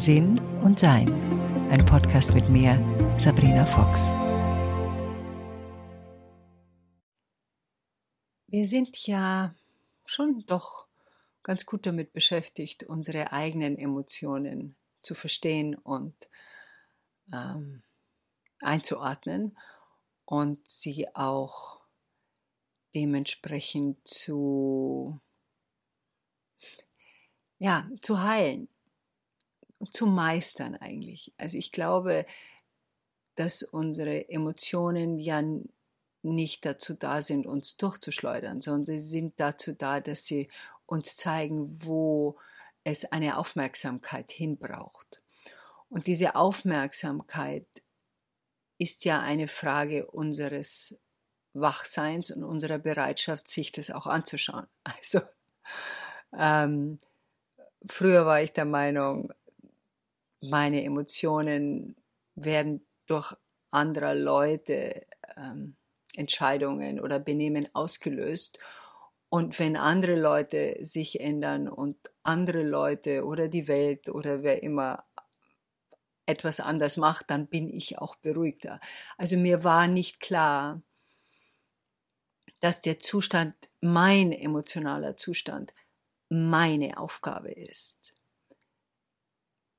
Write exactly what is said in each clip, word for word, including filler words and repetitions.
Sinn und Sein. Ein Podcast mit mir, Sabrina Fox. Wir sind ja schon doch ganz gut damit beschäftigt, unsere eigenen Emotionen zu verstehen und ähm, einzuordnen und sie auch dementsprechend zu, ja, zu heilen, zu meistern eigentlich. Also ich glaube, dass unsere Emotionen ja nicht dazu da sind, uns durchzuschleudern, sondern sie sind dazu da, dass sie uns zeigen, wo es eine Aufmerksamkeit hinbraucht. Und diese Aufmerksamkeit ist ja eine Frage unseres Wachseins und unserer Bereitschaft, sich das auch anzuschauen. Also ähm, früher war ich der Meinung, meine Emotionen werden durch anderer Leute ähm, Entscheidungen oder Benehmen ausgelöst, und wenn andere Leute sich ändern und andere Leute oder die Welt oder wer immer etwas anders macht, dann bin ich auch beruhigter. Also mir war nicht klar, dass der Zustand, mein emotionaler Zustand, meine Aufgabe ist.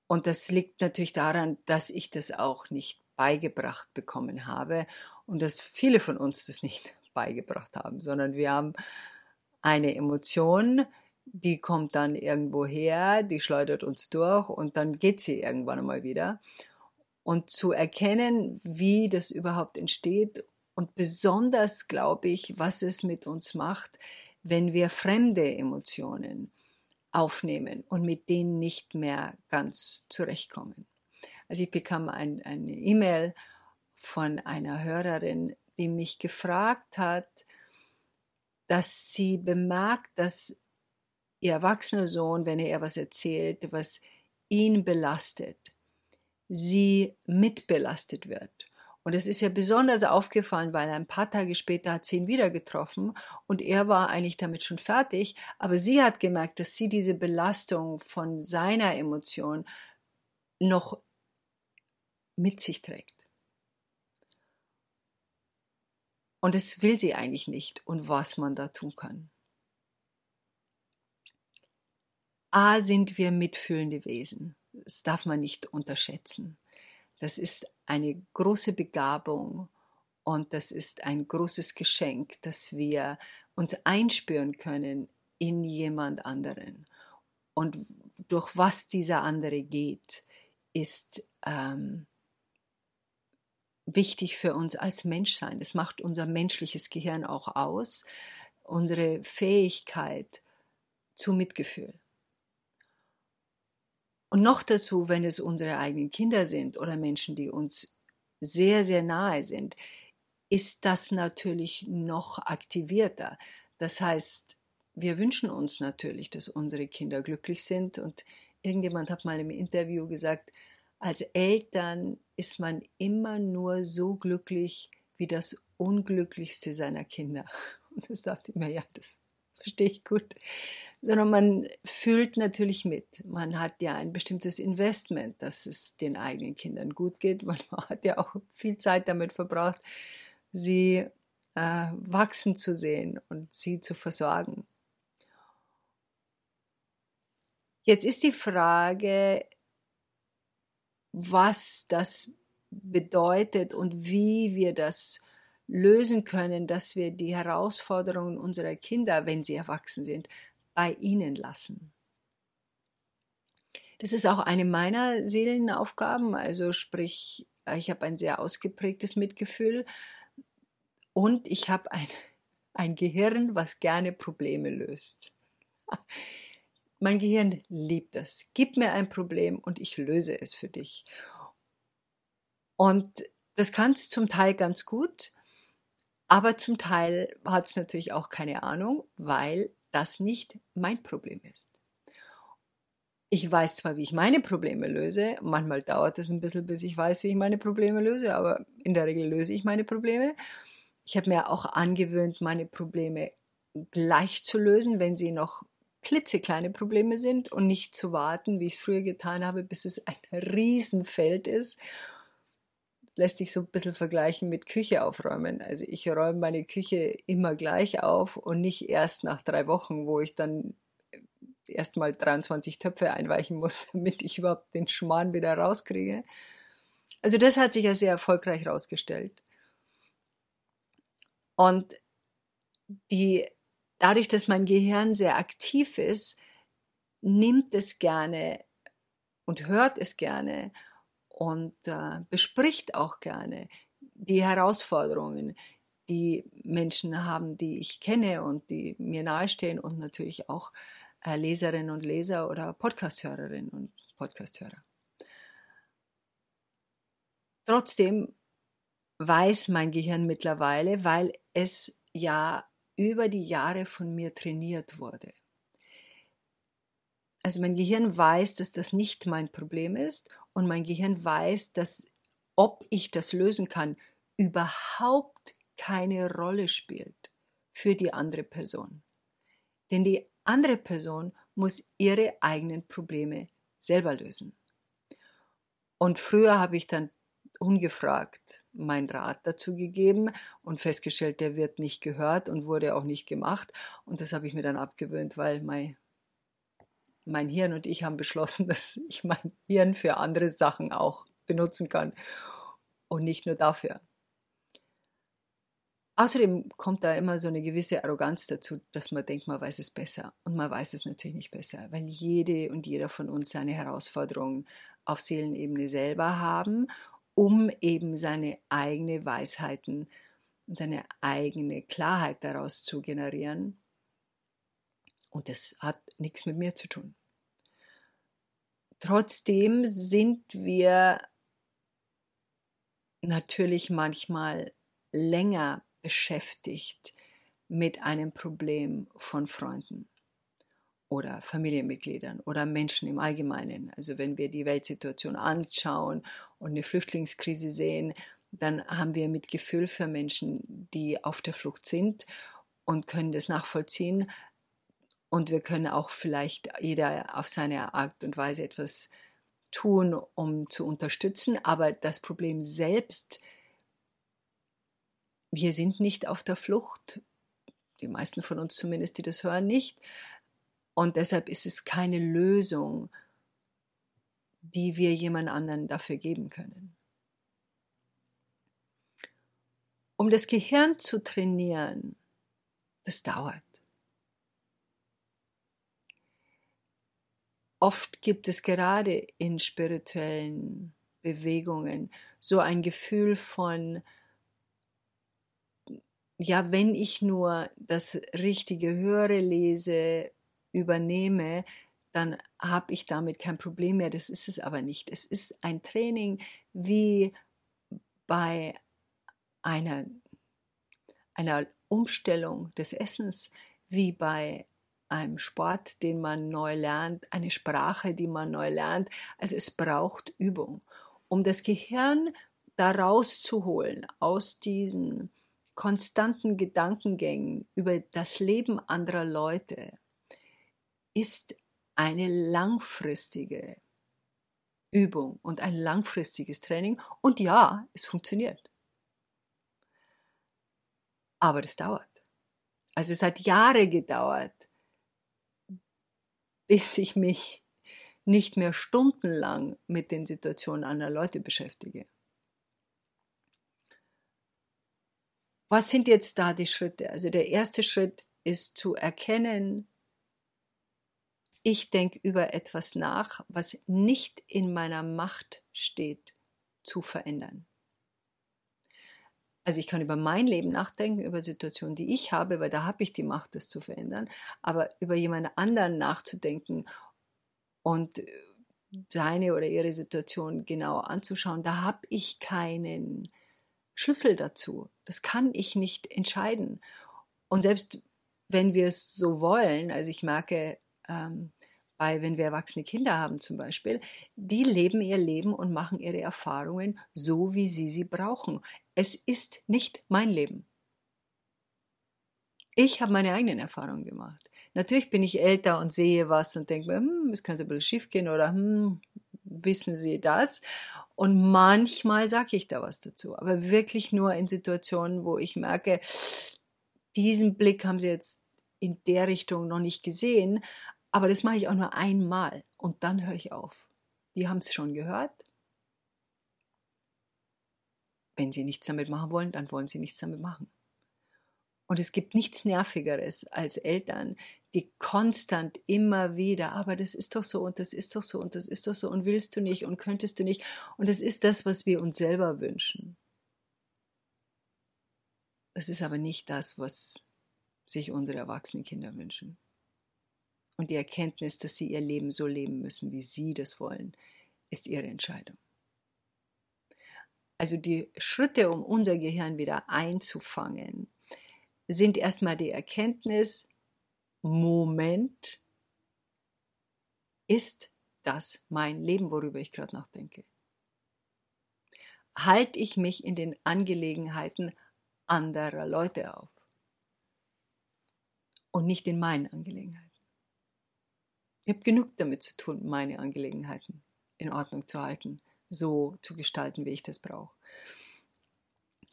Und das liegt natürlich daran, dass ich das auch nicht beigebracht bekommen habe und dass viele von uns das nicht beigebracht haben, sondern wir haben eine Emotion, die kommt dann irgendwo her, die schleudert uns durch und dann geht sie irgendwann einmal wieder. Und zu erkennen, wie das überhaupt entsteht, und besonders, glaube ich, was es mit uns macht, wenn wir fremde Emotionen aufnehmen und mit denen nicht mehr ganz zurechtkommen. Also ich bekam ein, eine E-Mail von einer Hörerin, die mich gefragt hat, dass sie bemerkt, dass ihr erwachsener Sohn, wenn er etwas erzählt, was ihn belastet, sie mitbelastet wird. Und es ist ja besonders aufgefallen, weil ein paar Tage später hat sie ihn wieder getroffen und er war eigentlich damit schon fertig, aber sie hat gemerkt, dass sie diese Belastung von seiner Emotion noch mit sich trägt. Und das will sie eigentlich nicht, und was man da tun kann. A, sind wir mitfühlende Wesen. Das darf man nicht unterschätzen. Das ist eine große Begabung und das ist ein großes Geschenk, dass wir uns einspüren können in jemand anderen. Und durch was dieser andere geht, ist ähm, wichtig für uns als Menschsein. Das macht unser menschliches Gehirn auch aus, unsere Fähigkeit zu Mitgefühl. Und noch dazu, wenn es unsere eigenen Kinder sind oder Menschen, die uns sehr, sehr nahe sind, ist das natürlich noch aktivierter. Das heißt, wir wünschen uns natürlich, dass unsere Kinder glücklich sind. Und irgendjemand hat mal im Interview gesagt, als Eltern ist man immer nur so glücklich wie das Unglücklichste seiner Kinder. Und das dachte ich mir, ja, das verstehe ich gut, sondern man fühlt natürlich mit. Man hat ja ein bestimmtes Investment, dass es den eigenen Kindern gut geht. Man hat ja auch viel Zeit damit verbracht, sie äh, wachsen zu sehen und sie zu versorgen. Jetzt ist die Frage, was das bedeutet und wie wir das lösen können, dass wir die Herausforderungen unserer Kinder, wenn sie erwachsen sind, bei ihnen lassen. Das ist auch eine meiner Seelenaufgaben, also sprich, ich habe ein sehr ausgeprägtes Mitgefühl und ich habe ein, ein Gehirn, was gerne Probleme löst. Mein Gehirn liebt das. Gib mir ein Problem und ich löse es für dich. Und das kann es zum Teil ganz gut, aber zum Teil hat es natürlich auch keine Ahnung, weil das nicht mein Problem ist. Ich weiß zwar, wie ich meine Probleme löse, manchmal dauert es ein bisschen, bis ich weiß, wie ich meine Probleme löse, aber in der Regel löse ich meine Probleme. Ich habe mir auch angewöhnt, meine Probleme gleich zu lösen, wenn sie noch klitzekleine Probleme sind und nicht zu warten, wie ich es früher getan habe, bis es ein Riesenfeld ist. Das lässt sich so ein bisschen vergleichen mit Küche aufräumen. Also ich räume meine Küche immer gleich auf und nicht erst nach drei Wochen, wo ich dann erstmal dreiundzwanzig Töpfe einweichen muss, damit ich überhaupt den Schmarrn wieder rauskriege. Also das hat sich ja sehr erfolgreich rausgestellt. Und die, dadurch, dass mein Gehirn sehr aktiv ist, nimmt es gerne und hört es gerne und äh, bespricht auch gerne die Herausforderungen, die Menschen haben, die ich kenne und die mir nahestehen und natürlich auch äh, Leserinnen und Leser oder Podcasthörerinnen und Podcasthörer. Trotzdem weiß mein Gehirn mittlerweile, weil es ja über die Jahre von mir trainiert wurde. Also mein Gehirn weiß, dass das nicht mein Problem ist und mein Gehirn weiß, dass, ob ich das lösen kann, überhaupt keine Rolle spielt für die andere Person. Denn die andere Person muss ihre eigenen Probleme selber lösen. Und früher habe ich dann ungefragt mein Rat dazu gegeben und festgestellt, der wird nicht gehört und wurde auch nicht gemacht. Und das habe ich mir dann abgewöhnt, weil mein, mein Hirn und ich haben beschlossen, dass ich mein Hirn für andere Sachen auch benutzen kann und nicht nur dafür. Außerdem kommt da immer so eine gewisse Arroganz dazu, dass man denkt, man weiß es besser. Und man weiß es natürlich nicht besser, weil jede und jeder von uns seine Herausforderungen auf Seelenebene selber haben, um eben seine eigene Weisheiten und seine eigene Klarheit daraus zu generieren. Und das hat nichts mit mir zu tun. Trotzdem sind wir natürlich manchmal länger beschäftigt mit einem Problem von Freunden oder Familienmitgliedern oder Menschen im Allgemeinen. Also wenn wir die Weltsituation anschauen und eine Flüchtlingskrise sehen, dann haben wir Mitgefühl für Menschen, die auf der Flucht sind und können das nachvollziehen. Und wir können auch vielleicht jeder auf seine Art und Weise etwas tun, um zu unterstützen. Aber das Problem selbst, wir sind nicht auf der Flucht, die meisten von uns zumindest, die das hören, nicht. Und deshalb ist es keine Lösung, die wir jemand anderen dafür geben können. Um das Gehirn zu trainieren, das dauert. Oft gibt es gerade in spirituellen Bewegungen so ein Gefühl von, ja, wenn ich nur das Richtige höre, lese, übernehme, dann habe ich damit kein Problem mehr. Das ist es aber nicht. Es ist ein Training wie bei einer, einer Umstellung des Essens, wie bei einem Sport, den man neu lernt, eine Sprache, die man neu lernt. Also es braucht Übung, um das Gehirn da rauszuholen aus diesen konstanten Gedankengängen über das Leben anderer Leute. Ist eine langfristige Übung und ein langfristiges Training. Und ja, es funktioniert. Aber das dauert. Also es hat Jahre gedauert, bis ich mich nicht mehr stundenlang mit den Situationen anderer Leute beschäftige. Was sind jetzt da die Schritte? Also der erste Schritt ist zu erkennen, ich denke über etwas nach, was nicht in meiner Macht steht, zu verändern. Also ich kann über mein Leben nachdenken, über Situationen, die ich habe, weil da habe ich die Macht, das zu verändern. Aber über jemand anderen nachzudenken und seine oder ihre Situation genauer anzuschauen, da habe ich keinen Schlüssel dazu. Das kann ich nicht entscheiden. Und selbst wenn wir es so wollen, also ich merke, bei, wenn wir erwachsene Kinder haben zum Beispiel, die leben ihr Leben und machen ihre Erfahrungen so, wie sie sie brauchen. Es ist nicht mein Leben. Ich habe meine eigenen Erfahrungen gemacht. Natürlich bin ich älter und sehe was und denke mir, hm, es könnte ein bisschen schief gehen oder hm, wissen Sie das? Und manchmal sage ich da was dazu, aber wirklich nur in Situationen, wo ich merke, diesen Blick haben Sie jetzt in der Richtung noch nicht gesehen, aber das mache ich auch nur einmal und dann höre ich auf. Die haben es schon gehört. Wenn Sie nichts damit machen wollen, dann wollen Sie nichts damit machen. Und es gibt nichts Nervigeres als Eltern, die konstant immer wieder, aber das ist doch so und das ist doch so und das ist doch so und willst du nicht und könntest du nicht. Und das ist das, was wir uns selber wünschen. Das ist aber nicht das, was sich unsere erwachsenen Kinder wünschen. Und die Erkenntnis, dass sie ihr Leben so leben müssen, wie sie das wollen, ist ihre Entscheidung. Also die Schritte, um unser Gehirn wieder einzufangen, sind erstmal die Erkenntnis, Moment, ist das mein Leben, worüber ich gerade nachdenke? Halte ich mich in den Angelegenheiten anderer Leute auf und nicht in meinen Angelegenheiten? Ich habe genug damit zu tun, meine Angelegenheiten in Ordnung zu halten, so zu gestalten, wie ich das brauche.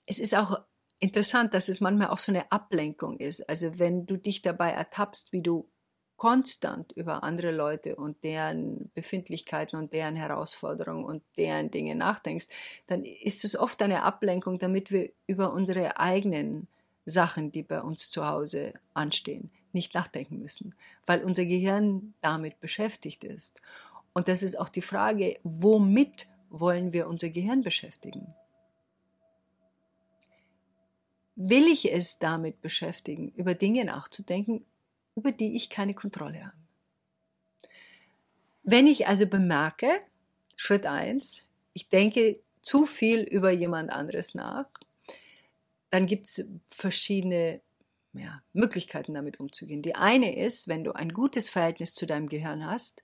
Es ist auch interessant, dass es manchmal auch so eine Ablenkung ist. Also wenn du dich dabei ertappst, wie du konstant über andere Leute und deren Befindlichkeiten und deren Herausforderungen und deren Dinge nachdenkst, dann ist es oft eine Ablenkung, damit wir über unsere eigenen Sachen, die bei uns zu Hause anstehen, nicht nachdenken müssen, weil unser Gehirn damit beschäftigt ist. Und das ist auch die Frage, womit wollen wir unser Gehirn beschäftigen? Will ich es damit beschäftigen, über Dinge nachzudenken, über die ich keine Kontrolle habe? Wenn ich also bemerke, Schritt eins, ich denke zu viel über jemand anderes nach, dann gibt es verschiedene ja, Möglichkeiten, damit umzugehen. Die eine ist, wenn du ein gutes Verhältnis zu deinem Gehirn hast,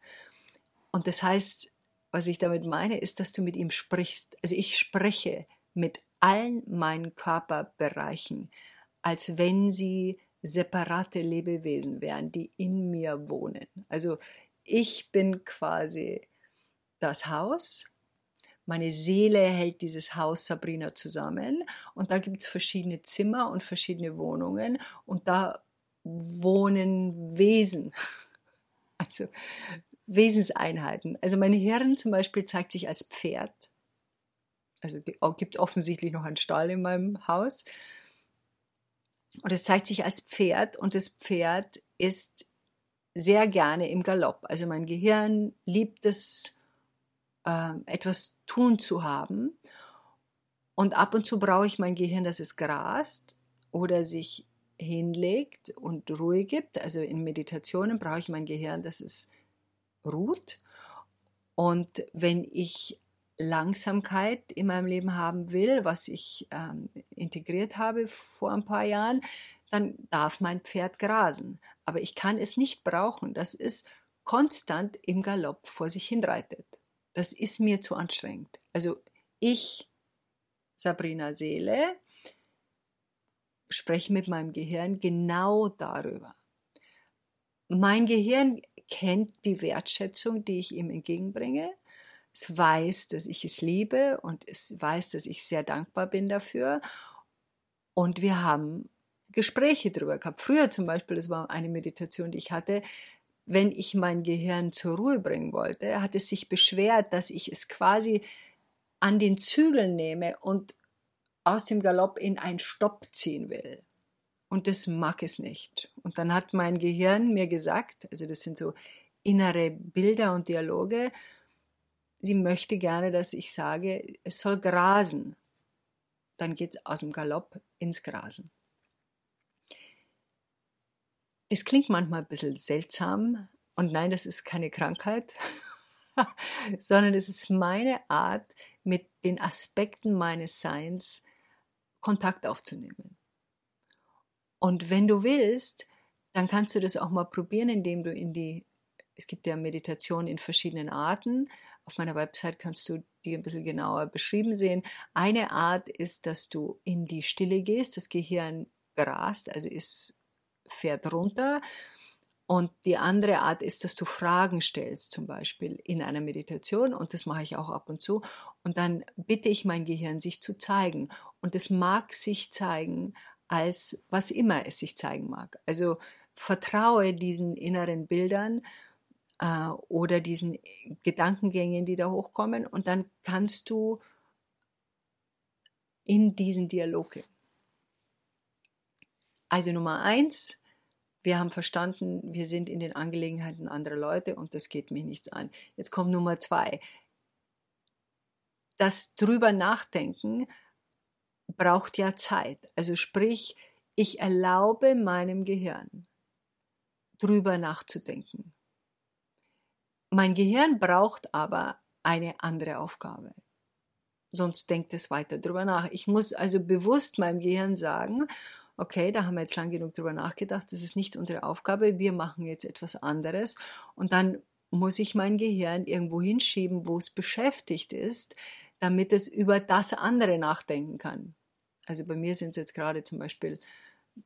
und das heißt, was ich damit meine, ist, dass du mit ihm sprichst. Also ich spreche mit allen meinen Körperbereichen, als wenn sie separate Lebewesen wären, die in mir wohnen. Also ich bin quasi das Haus, meine Seele hält dieses Haus Sabrina zusammen und da gibt es verschiedene Zimmer und verschiedene Wohnungen und da wohnen Wesen, also Wesenseinheiten. Also mein Hirn zum Beispiel zeigt sich als Pferd. Also es gibt offensichtlich noch einen Stall in meinem Haus. Und es zeigt sich als Pferd und das Pferd ist sehr gerne im Galopp. Also mein Gehirn liebt es, äh, etwas tun zu haben. Und ab und zu brauche ich mein Gehirn, dass es grast oder sich hinlegt und Ruhe gibt. Also in Meditationen brauche ich mein Gehirn, dass es ruht. Und wenn ich Langsamkeit in meinem Leben haben will, was ich ähm, integriert habe vor ein paar Jahren, dann darf mein Pferd grasen. Aber ich kann es nicht brauchen, dass es konstant im Galopp vor sich hinreitet. Das ist mir zu anstrengend. Also ich, Sabrina Seele, spreche mit meinem Gehirn genau darüber. Mein Gehirn kennt die Wertschätzung, die ich ihm entgegenbringe. Es weiß, dass ich es liebe und es weiß, dass ich sehr dankbar bin dafür. Und wir haben Gespräche darüber gehabt. Früher zum Beispiel, das war eine Meditation, die ich hatte, wenn ich mein Gehirn zur Ruhe bringen wollte, hat es sich beschwert, dass ich es quasi an den Zügeln nehme und aus dem Galopp in einen Stopp ziehen will. Und das mag es nicht. Und dann hat mein Gehirn mir gesagt, also das sind so innere Bilder und Dialoge, sie möchte gerne, dass ich sage, es soll grasen. Dann geht es aus dem Galopp ins Grasen. Es klingt manchmal ein bisschen seltsam. Und nein, das ist keine Krankheit, sondern es ist meine Art, mit den Aspekten meines Seins Kontakt aufzunehmen. Und wenn du willst, dann kannst du das auch mal probieren, indem du in die, es gibt ja Meditation in verschiedenen Arten. Auf meiner Website kannst du die ein bisschen genauer beschrieben sehen. Eine Art ist, dass du in die Stille gehst, das Gehirn grast, also es fährt runter Und die andere Art ist, dass du Fragen stellst, zum Beispiel in einer Meditation, und das mache ich auch ab und zu, und dann bitte ich mein Gehirn, sich zu zeigen. Und es mag sich zeigen, als was immer es sich zeigen mag. Also vertraue diesen inneren Bildern äh, oder diesen Gedankengängen, die da hochkommen, und dann kannst du in diesen Dialog gehen. Also Nummer eins, wir haben verstanden, wir sind in den Angelegenheiten anderer Leute und das geht mich nichts an. Jetzt kommt Nummer zwei. Das drüber nachdenken braucht ja Zeit. Also sprich, ich erlaube meinem Gehirn, drüber nachzudenken. Mein Gehirn braucht aber eine andere Aufgabe. Sonst denkt es weiter drüber nach. Ich muss also bewusst meinem Gehirn sagen, okay, da haben wir jetzt lang genug drüber nachgedacht, das ist nicht unsere Aufgabe, wir machen jetzt etwas anderes, und dann muss ich mein Gehirn irgendwo hinschieben, wo es beschäftigt ist, damit es über das andere nachdenken kann. Also bei mir sind es jetzt gerade zum Beispiel,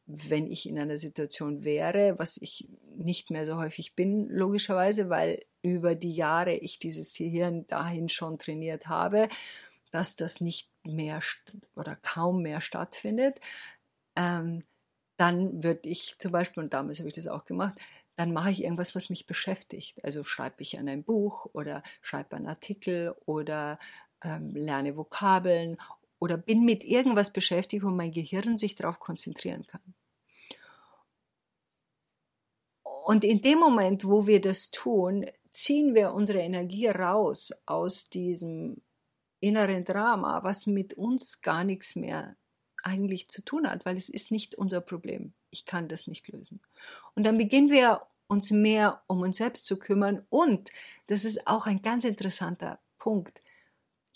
wenn ich in einer Situation wäre, was ich nicht mehr so häufig bin, logischerweise, weil über die Jahre ich dieses Gehirn dahin schon trainiert habe, dass das nicht mehr oder kaum mehr stattfindet, Ähm, dann würde ich zum Beispiel, und damals habe ich das auch gemacht, dann mache ich irgendwas, was mich beschäftigt. Also schreibe ich an ein Buch oder schreibe einen Artikel oder ähm, lerne Vokabeln oder bin mit irgendwas beschäftigt, wo mein Gehirn sich darauf konzentrieren kann. Und in dem Moment, wo wir das tun, ziehen wir unsere Energie raus aus diesem inneren Drama, was mit uns gar nichts mehr eigentlich zu tun hat, weil es ist nicht unser Problem. Ich kann das nicht lösen. Und dann beginnen wir uns mehr um uns selbst zu kümmern, und das ist auch ein ganz interessanter Punkt.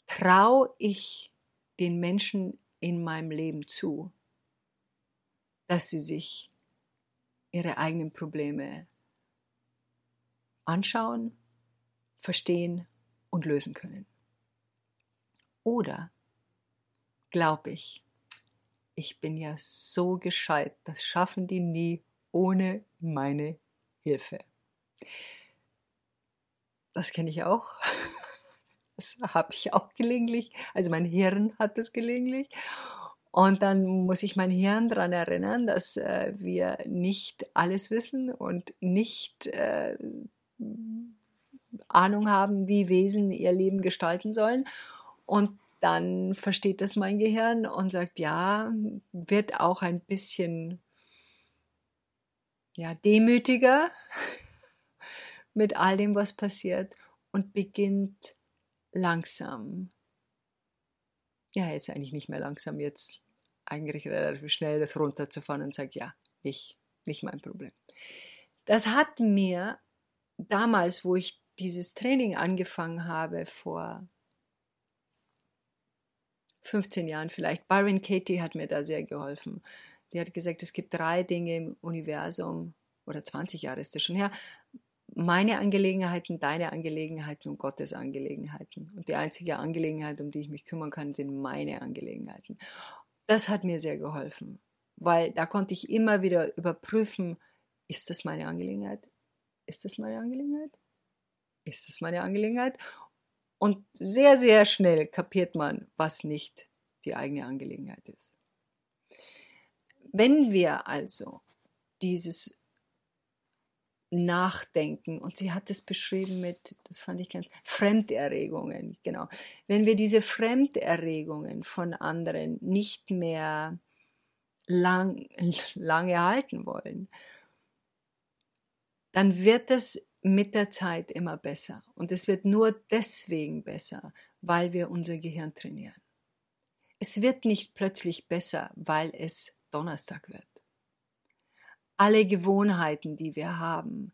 Traue ich den Menschen in meinem Leben zu, dass sie sich ihre eigenen Probleme anschauen, verstehen und lösen können? Oder glaube ich, ich bin ja so gescheit, das schaffen die nie ohne meine Hilfe. Das kenne ich auch. Das habe ich auch gelegentlich. Also mein Hirn hat das gelegentlich. Und dann muss ich mein Hirn daran erinnern, dass äh, wir nicht alles wissen und nicht äh, Ahnung haben, wie Wesen ihr Leben gestalten sollen. Und dann versteht das mein Gehirn und sagt, ja, wird auch ein bisschen ja, demütiger mit all dem, was passiert, und beginnt langsam. Ja, jetzt eigentlich nicht mehr langsam, jetzt eigentlich relativ schnell das runterzufahren und sagt, ja, ich, nicht mein Problem. Das hat mir damals, wo ich dieses Training angefangen habe, vor fünfzehn Jahren vielleicht. Byron Katie hat mir da sehr geholfen. Die hat gesagt, es gibt drei Dinge im Universum, oder zwanzig Jahre ist das schon her, meine Angelegenheiten, deine Angelegenheiten und Gottes Angelegenheiten. Und die einzige Angelegenheit, um die ich mich kümmern kann, sind meine Angelegenheiten. Das hat mir sehr geholfen, weil da konnte ich immer wieder überprüfen, ist das meine Angelegenheit? Ist das meine Angelegenheit? Ist das meine Angelegenheit? Und sehr, sehr schnell kapiert man, was nicht die eigene Angelegenheit ist. Wenn wir also dieses Nachdenken, und sie hat es beschrieben mit, das fand ich ganz, Fremderregungen, genau. Wenn wir diese Fremderregungen von anderen nicht mehr lang, lange halten wollen, dann wird es mit der Zeit immer besser. Und es wird nur deswegen besser, weil wir unser Gehirn trainieren. Es wird nicht plötzlich besser, weil es Donnerstag wird. Alle Gewohnheiten, die wir haben,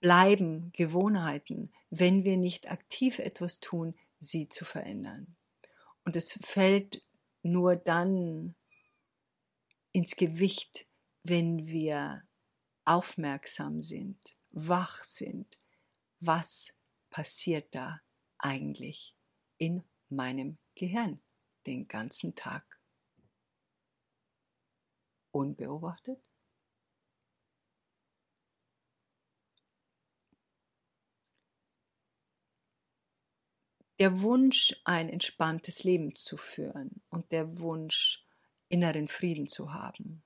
bleiben Gewohnheiten, wenn wir nicht aktiv etwas tun, sie zu verändern. Und es fällt nur dann ins Gewicht, wenn wir aufmerksam sind, wach sind, was passiert da eigentlich in meinem Gehirn den ganzen Tag? Unbeobachtet? der Wunsch, ein entspanntes Leben zu führen und der Wunsch, inneren Frieden zu haben,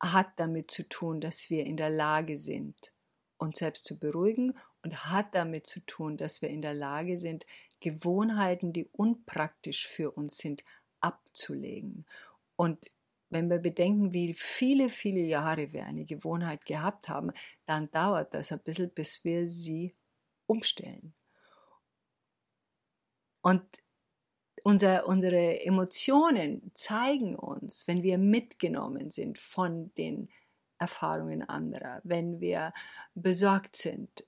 hat damit zu tun, dass wir in der Lage sind, uns selbst zu beruhigen, und hat damit zu tun, dass wir in der Lage sind, Gewohnheiten, die unpraktisch für uns sind, abzulegen. Und wenn wir bedenken, wie viele, viele Jahre wir eine Gewohnheit gehabt haben, dann dauert das ein bisschen, bis wir sie umstellen. Und unser, unsere Emotionen zeigen uns, wenn wir mitgenommen sind von den Erfahrungen anderer, wenn wir besorgt sind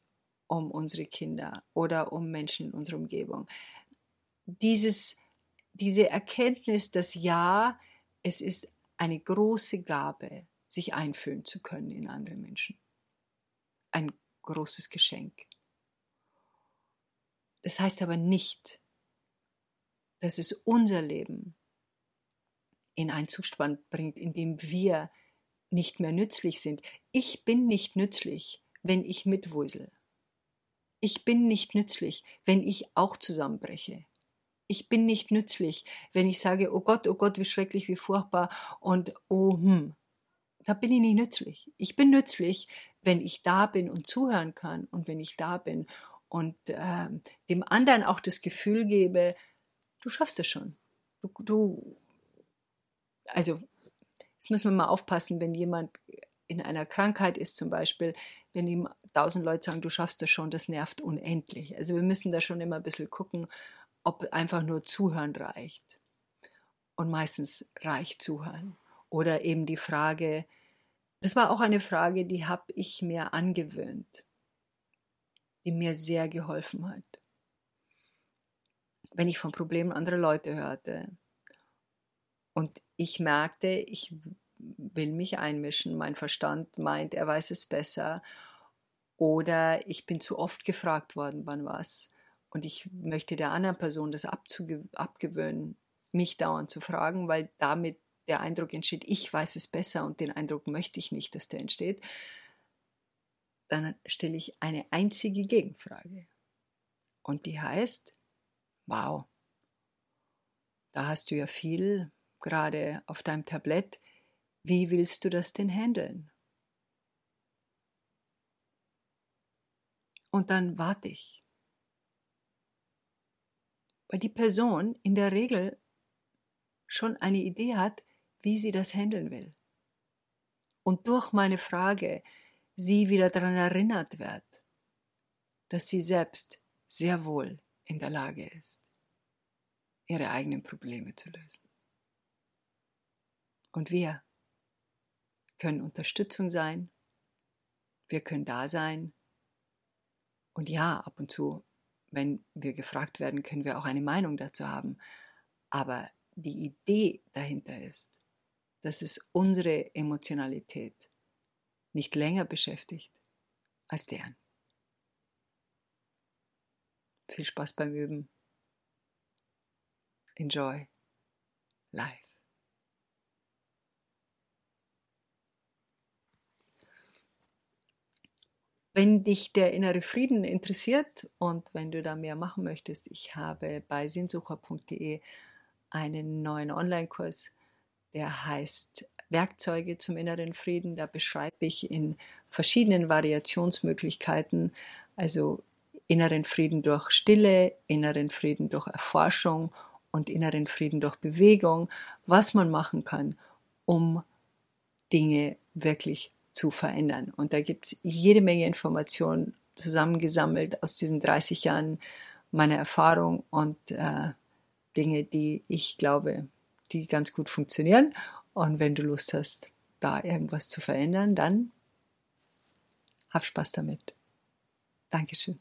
um unsere Kinder oder um Menschen in unserer Umgebung. Dieses, diese Erkenntnis, dass ja, es ist eine große Gabe, sich einfühlen zu können in andere Menschen. Ein großes Geschenk. Das heißt aber nicht, dass es unser Leben in einen Zustand bringt, in dem wir nicht mehr nützlich sind. Ich bin nicht nützlich, wenn ich mitwursel. Ich bin nicht nützlich, wenn ich auch zusammenbreche. Ich bin nicht nützlich, wenn ich sage, oh Gott, oh Gott, wie schrecklich, wie furchtbar und oh hm. Da bin ich nicht nützlich. Ich bin nützlich, wenn ich da bin und zuhören kann und wenn ich da bin und äh, dem anderen auch das Gefühl gebe, du schaffst es schon. Du, du, also jetzt müssen wir mal aufpassen, wenn jemand in einer Krankheit ist zum Beispiel, wenn ihm tausend Leute sagen, du schaffst das schon, das nervt unendlich. Also wir müssen da schon immer ein bisschen gucken, ob einfach nur Zuhören reicht. Und meistens reicht Zuhören. Oder eben die Frage, das war auch eine Frage, die habe ich mir angewöhnt, die mir sehr geholfen hat. Wenn ich von Problemen anderer Leute hörte und ich merkte, ich will mich einmischen, mein Verstand meint, er weiß es besser, oder ich bin zu oft gefragt worden, wann was, und ich möchte der anderen Person das abzuge- abgewöhnen, mich dauernd zu fragen, weil damit der Eindruck entsteht, ich weiß es besser, und den Eindruck möchte ich nicht, dass der entsteht, dann stelle ich eine einzige Gegenfrage. Und die heißt, wow, da hast du ja viel, gerade auf deinem Tablett, wie willst du das denn handeln? Und dann warte ich. Weil die Person in der Regel schon eine Idee hat, wie sie das handeln will. Und durch meine Frage sie wieder daran erinnert wird, dass sie selbst sehr wohl in der Lage ist, ihre eigenen Probleme zu lösen. Und wir können Unterstützung sein, wir können da sein, und ja, ab und zu, wenn wir gefragt werden, können wir auch eine Meinung dazu haben, aber die Idee dahinter ist, dass es unsere Emotionalität nicht länger beschäftigt als deren. Viel Spaß beim Üben. Enjoy life. Wenn dich der innere Frieden interessiert und wenn du da mehr machen möchtest, ich habe bei sinnsucher punkt de einen neuen Online-Kurs, der heißt Werkzeuge zum inneren Frieden. Da beschreibe ich in verschiedenen Variationsmöglichkeiten, also inneren Frieden durch Stille, inneren Frieden durch Erforschung und inneren Frieden durch Bewegung, was man machen kann, um Dinge wirklich zu verändern. Und da gibt es jede Menge Informationen zusammengesammelt aus diesen dreißig Jahren meiner Erfahrung und äh, Dinge, die ich glaube, die ganz gut funktionieren. Und wenn du Lust hast, da irgendwas zu verändern, dann hab Spaß damit. Dankeschön.